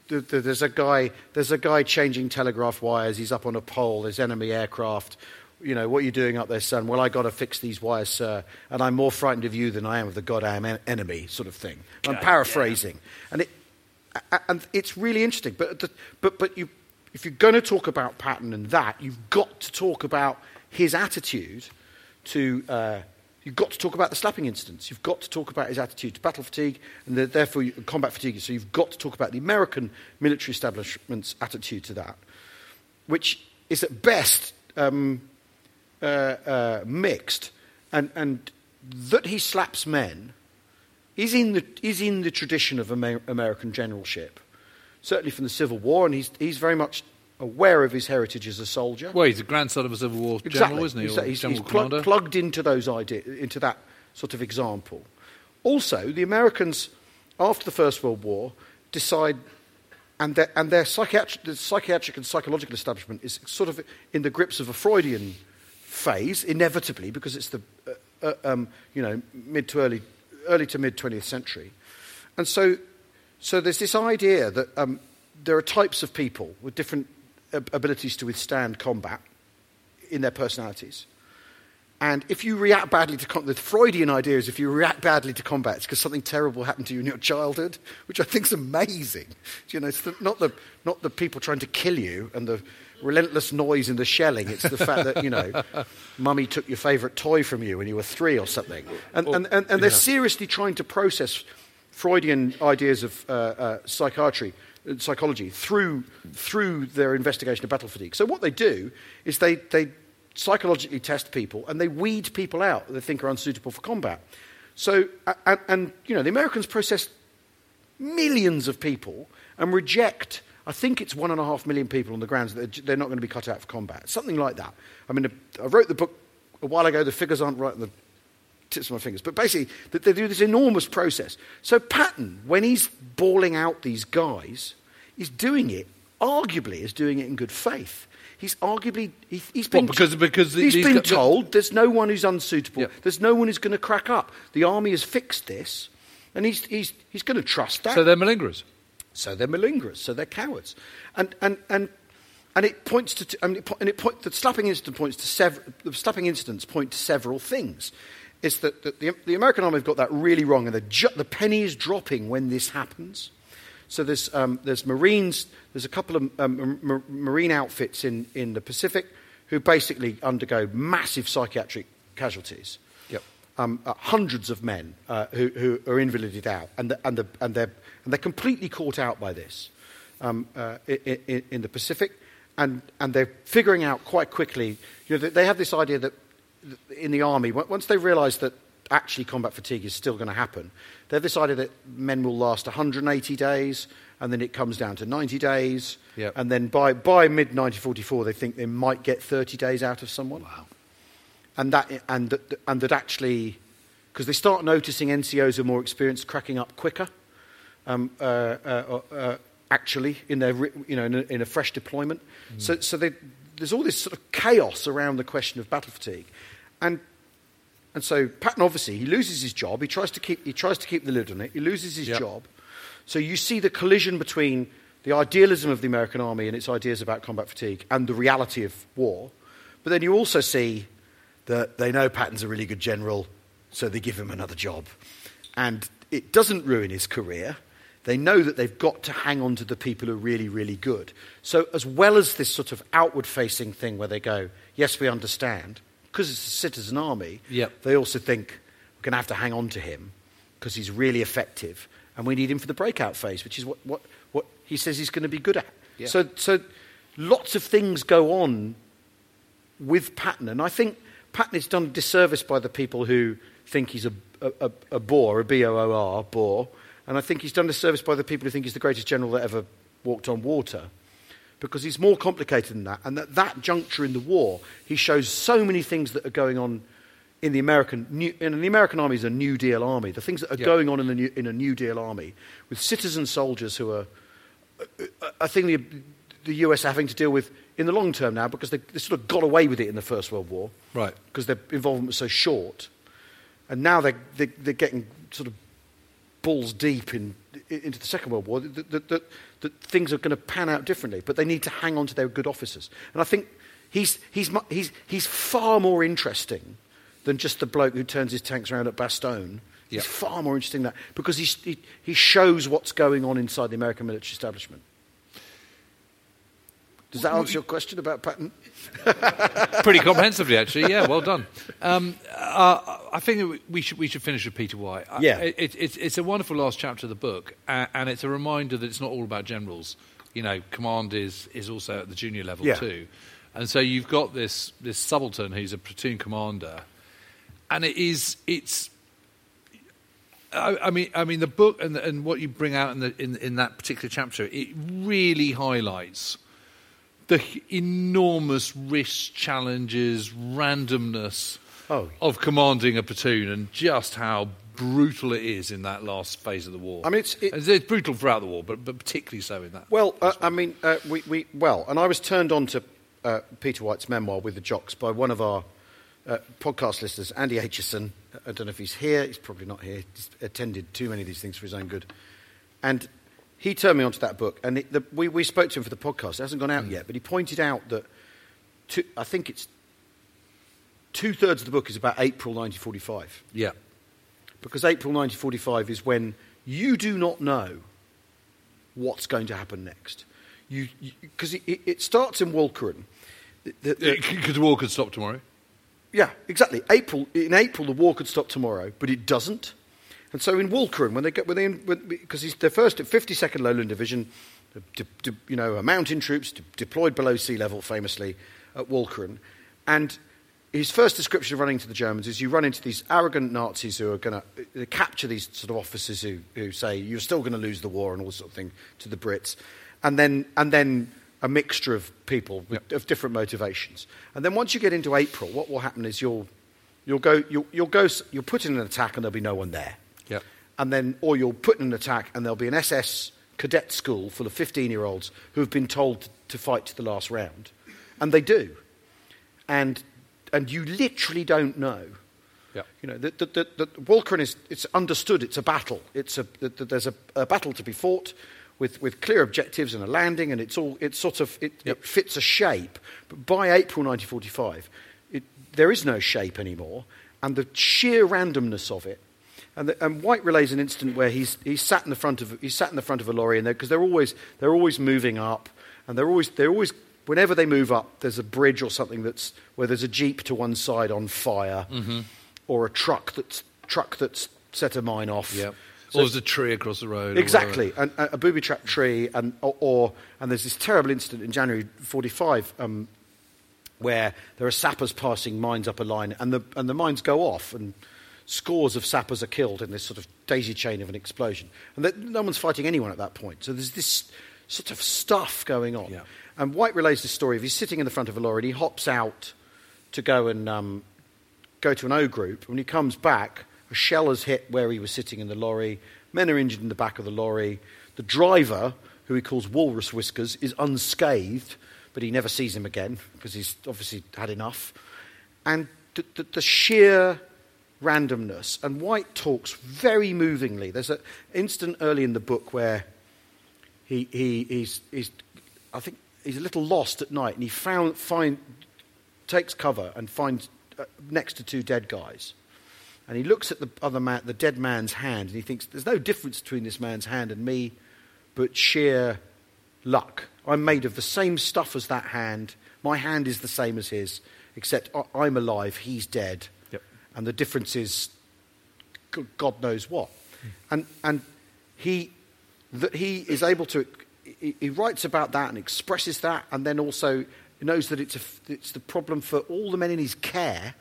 the, the there's a guy there's a guy changing telegraph wires. He's up on a pole. There's enemy aircraft. You know, what are you doing up there, son? Well, I got to fix these wires, sir. And I'm more frightened of you than I am of the goddamn en- enemy, sort of thing. I'm God, paraphrasing, yeah. and it and it's really interesting. But the, but but you. If you're going to talk about Patton and that, you've got to talk about his attitude to... Uh, you've got to talk about the slapping incidents. You've got to talk about his attitude to battle fatigue and the, therefore you, combat fatigue. So you've got to talk about the American military establishment's attitude to that, which is at best um, uh, uh, mixed. And, and that he slaps men is in the, is in the tradition of Amer- American generalship. Certainly from the Civil War, and he's he's very much aware of his heritage as a soldier. Well, he's the grandson of a Civil War general, exactly. isn't he? Exactly. He's, general he's pl- plugged into those idea, into that sort of example. Also, the Americans, after the First World War, decide, and their, and their psychiatric, the psychiatric and psychological establishment is sort of in the grips of a Freudian phase, inevitably, because it's the uh, uh, um, you know mid to early early to mid twentieth century, and so. So there's this idea that um, there are types of people with different ab- abilities to withstand combat in their personalities. And if you react badly to combat, the Freudian idea is if you react badly to combat, it's because something terrible happened to you in your childhood, which I think is amazing. You know, it's the, not the not the people trying to kill you and the relentless noise and the shelling. It's the fact that, you know, mummy took your favourite toy from you when you were three or something. And, or, and, and, and they're yeah. seriously trying to process Freudian ideas of uh, uh, psychiatry, uh, psychology, through through their investigation of battle fatigue. So what they do is they, they psychologically test people and they weed people out that they think are unsuitable for combat. So and, and you know the Americans process millions of people and reject. I think it's one and a half million people on the grounds that they're not going to be cut out for combat, something like that. I mean, I wrote the book a while ago. The figures aren't right. In the tips of my fingers, but basically they do this enormous process. So Patton, when he's bawling out these guys, is doing it, arguably is doing it in good faith. he's arguably he's, he's been well, because, because he's, he's been got, told there's no one who's unsuitable. Yeah. There's no one who's going to crack up. The army has fixed this, and he's he's he's going to trust that. So they're malingerers. So they're malingerers. So they're cowards. And and and and it points to and it, and it point, the slapping incident points to several the slapping incidents point to several things. Is that, that the, the American army have got that really wrong, and the, ju- the penny is dropping when this happens. So there's um, there's Marines, there's a couple of um, m- Marine outfits in, in the Pacific who basically undergo massive psychiatric casualties. Yep, um, uh, hundreds of men uh, who who are invalided out, and the, and the, and they're and they're completely caught out by this um, uh, in, in, in the Pacific, and and they're figuring out quite quickly. You know, they have this idea that. In the army, once they realise that actually combat fatigue is still going to happen, they have this idea that men will last one hundred eighty days, and then it comes down to ninety days, yep. And then by, by mid nineteen forty-four, they think they might get thirty days out of someone. Wow! And that and that, and that actually, because they start noticing N C Os are more experienced, cracking up quicker. Um, uh, uh, uh, actually, in their you know in a, in a fresh deployment, mm. so so they. There's all this sort of chaos around the question of battle fatigue, and and so Patton obviously he loses his job. He tries to keep he tries to keep the lid on it. He loses his yep. job, so you see the collision between the idealism of the American army and its ideas about combat fatigue and the reality of war. But then you also see that they know Patton's a really good general, so they give him another job, and it doesn't ruin his career. They know that they've got to hang on to the people who are really, really good. So as well as this sort of outward-facing thing where they go, yes, we understand, because it's a citizen army, yep. They also think we're going to have to hang on to him because he's really effective and we need him for the breakout phase, which is what, what, what he says he's going to be good at. Yeah. So, so lots of things go on with Patton. And I think Patton is done a disservice by the people who think he's a, a, a, a boor, a B O O R, boor. And I think he's done a disservice by the people who think he's the greatest general that ever walked on water, because he's more complicated than that. And at that juncture in the war, he shows so many things that are going on in the American... New, and the American army is a New Deal army. The things that are yeah. going on in, the new, in a New Deal army with citizen soldiers who are... I think the, the U S are having to deal with in the long term now, because they, they sort of got away with it in the First World War. Right. Because their involvement was so short. And now they're, they're, they're getting sort of... balls deep in, into the Second World War, that, that, that, that things are going to pan out differently, but they need to hang on to their good officers. And I think he's he's he's he's far more interesting than just the bloke who turns his tanks around at Bastogne. Yep. He's far more interesting than that, because he, he he shows what's going on inside the American military establishment. Does that answer your question about Patton? Pretty comprehensively, actually. Yeah, well done. Um, uh, I think we should we should finish with Peter White. Yeah, I, it, it's it's a wonderful last chapter of the book, and, and it's a reminder that it's not all about generals. You know, command is is also at the junior level yeah. too, and so you've got this this subaltern who's a platoon commander, and it is it's. I, I mean, I mean, the book and the, and what you bring out in the in in that particular chapter, it really highlights the enormous risks, challenges, randomness oh. of commanding a platoon, and just how brutal it is in that last phase of the war. I mean, it's, it, it's brutal throughout the war, but, but particularly so in that. Well, uh, I mean, uh, we, we well, and I was turned on to uh, Peter White's memoir With the Jocks by one of our uh, podcast listeners, Andy Aitchison. I don't know if he's here. He's probably not here. He's attended too many of these things for his own good, and. He turned me onto that book, and it, the, we, we spoke to him for the podcast. It hasn't gone out mm. yet, but he pointed out that two, I think it's two-thirds of the book is about April nineteen forty-five. Yeah. Because April nineteen forty-five is when you do not know what's going to happen next. You Because it, it, it starts in Walcheren. Because the war could stop tomorrow. Yeah, exactly. April In April, the war could stop tomorrow, but it doesn't. And so in Walcheren, when they get, when they, because he's the first fifty-second Lowland Division, de, de, you know, mountain troops de, deployed below sea level, famously at Walcheren, and his first description of running to the Germans is you run into these arrogant Nazis who are going to capture these sort of officers who, who say you're still going to lose the war and all sort of thing to the Brits, and then and then a mixture of people with, yep. of different motivations, and then once you get into April, what will happen is you'll you'll go you'll you'll go you'll put in an attack and there'll be no one there. Yeah, and then, or you'll put in an attack, and there'll be an S S cadet school full of fifteen-year-olds who have been told to fight to the last round, And they do. And and you literally don't know. Yeah. You know, the, the, the, the Walcheren is, it's understood it's a battle. It's a the, the, there's a, a battle to be fought with, with clear objectives and a landing, and it's all it's sort of it, yep. it fits a shape. But by April nineteen forty-five, it, there is no shape anymore, and the sheer randomness of it. And, the, and White relays an incident where he's he's sat in the front of he's sat in the front of a lorry, and because they're, they're always they're always moving up, and they're always they're always. Whenever they move up, there's a bridge or something that's where there's a jeep to one side on fire, mm-hmm. or a truck that's truck that's set a mine off. Yep. So or there's a tree across the road. Exactly, and, a, a booby trap tree, and or, or and there's this terrible incident in January forty-five um, where there are sappers passing mines up a line, and the and the mines go off, and scores of sappers are killed in this sort of daisy chain of an explosion, and that, no one's fighting anyone at that point. So there's this sort of stuff going on. Yeah. And White relays the story of he's sitting in the front of a lorry and he hops out to go and um, go to an O group. When he comes back, a shell has hit where he was sitting in the lorry. Men are injured in the back of the lorry. The driver, who he calls Walrus Whiskers, is unscathed, but he never sees him again because he's obviously had enough. And the, the, the sheer randomness. And White talks very movingly. There's an instant early in the book where he, he he's, he's, I think, he's a little lost at night, and he found, find, takes cover and finds uh, next to two dead guys. And he looks at the other man, the dead man's hand, and he thinks, "There's no difference between this man's hand and me, but sheer luck. I'm made of the same stuff as that hand. My hand is the same as his, except I- I'm alive. He's dead, yep. And the difference is, g- God knows what." Mm. And and he that he is able to. He writes about that and expresses that, and then also knows that it's a, it's the problem for all the men in his care,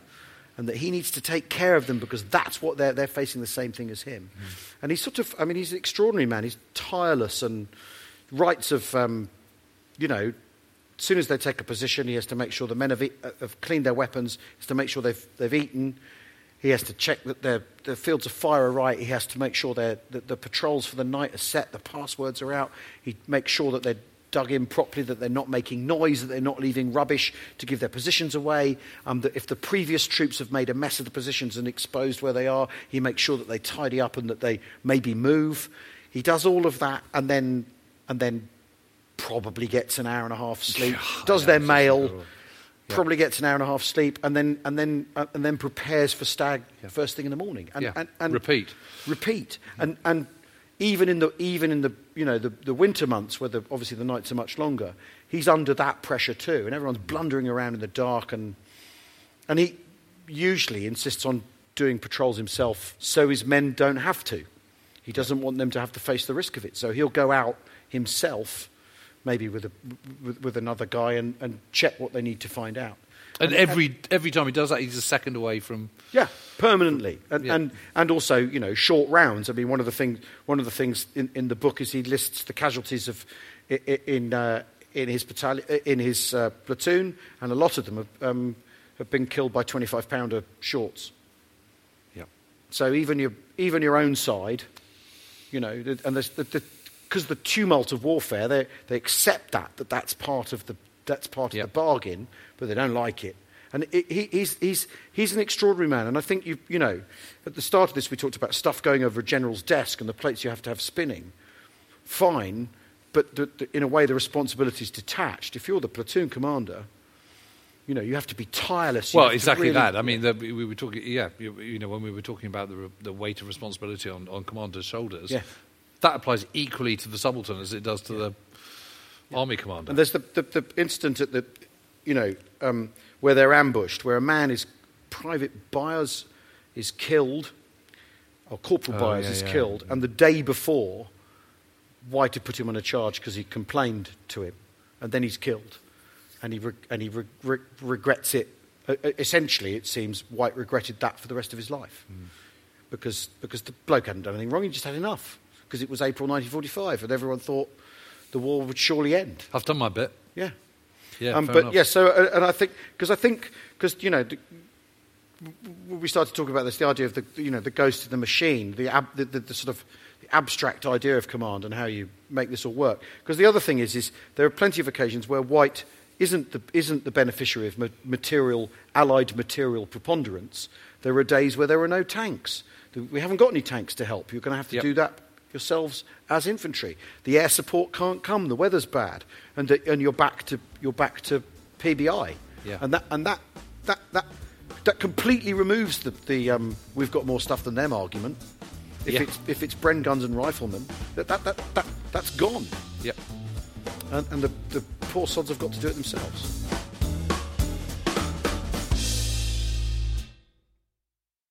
and that he needs to take care of them because that's what they're they're facing the same thing as him. Mm. And he's sort of, I mean, he's an extraordinary man. He's tireless and writes of, um, you know, as soon as they take a position, he has to make sure the men have, eat, have cleaned their weapons, has to make sure they've they've eaten. He has to check that their, their fields of fire are right. He has to make sure that the patrols for the night are set, the passwords are out. He makes sure that they're dug in properly, that they're not making noise, that they're not leaving rubbish to give their positions away. Um, that if the previous troops have made a mess of the positions and exposed where they are, he makes sure that they tidy up and that they maybe move. He does all of that and then and then probably gets an hour and a half sleep, does their mail. Yeah. Probably gets an hour and a half sleep, and then and then uh, and then prepares for stag yeah. first thing in the morning, and, yeah. and, and repeat, repeat, yeah. and and even in the even in the you know the, the winter months where the, obviously the nights are much longer, he's under that pressure too, and everyone's blundering around in the dark, and and he usually insists on doing patrols himself, so his men don't have to. He doesn't want them to have to face the risk of it, so he'll go out himself. Maybe with a with, with another guy and, and check what they need to find out. And, and every and, every time he does that, he's a second away from yeah permanently. And yeah. and and also you know short rounds. I mean one of the things one of the things in, in the book is he lists the casualties of in uh, in his battalion in his uh, platoon, and a lot of them have, um, have been killed by twenty-five pounder shorts. Yeah. So even your even your own side, you know, and there's the. the because the tumult of warfare, they they accept that that that's part of the that's part yep. of the bargain, but they don't like it. And it, he, he's he's he's an extraordinary man. And I think you you know, at the start of this, we talked about stuff going over a general's desk and the plates you have to have spinning. Fine, but the, the, in a way, the responsibility is detached. If you're the platoon commander, you know you have to be tireless. You well, exactly really, that. I mean, the, we were talking. Yeah, you, you know, when we were talking about the the weight of responsibility on on commanders' shoulders. Yeah. That applies equally to the subaltern as it does to yeah. the yeah. army commander. And there's the, the, the incident at the, you know, um, where they're ambushed, where a man is, Private Byers is killed, or Corporal oh, Byers yeah, is yeah. killed, and the day before, White had put him on a charge because he complained to him, and then he's killed, and he re- and he re- re- regrets it. Uh, essentially, it seems White regretted that for the rest of his life, mm. because because the bloke hadn't done anything wrong; he just had enough. Because it was April nineteen forty-five, and everyone thought the war would surely end. I've done my bit. Yeah, yeah. Um, but enough. yeah, so uh, and I think because I think because you know the, we started talking about this, the idea of the you know the ghost of the machine, the ab, the, the, the sort of the abstract idea of command and how you make this all work. Because the other thing is, is there are plenty of occasions where White isn't the, isn't the beneficiary of material, Allied material preponderance. There are days where there are no tanks. We haven't got any tanks to help. You're going to have to yep. do that yourselves as infantry. The air support can't come. The weather's bad, and the, and you're back to you're back to P B I. Yeah. And that and that that that that completely removes the the um, we've got more stuff than them argument. If yeah. it's if it's Bren guns and riflemen, that that that, that that's gone. Yeah. And, and the, the poor sods have got to do it themselves.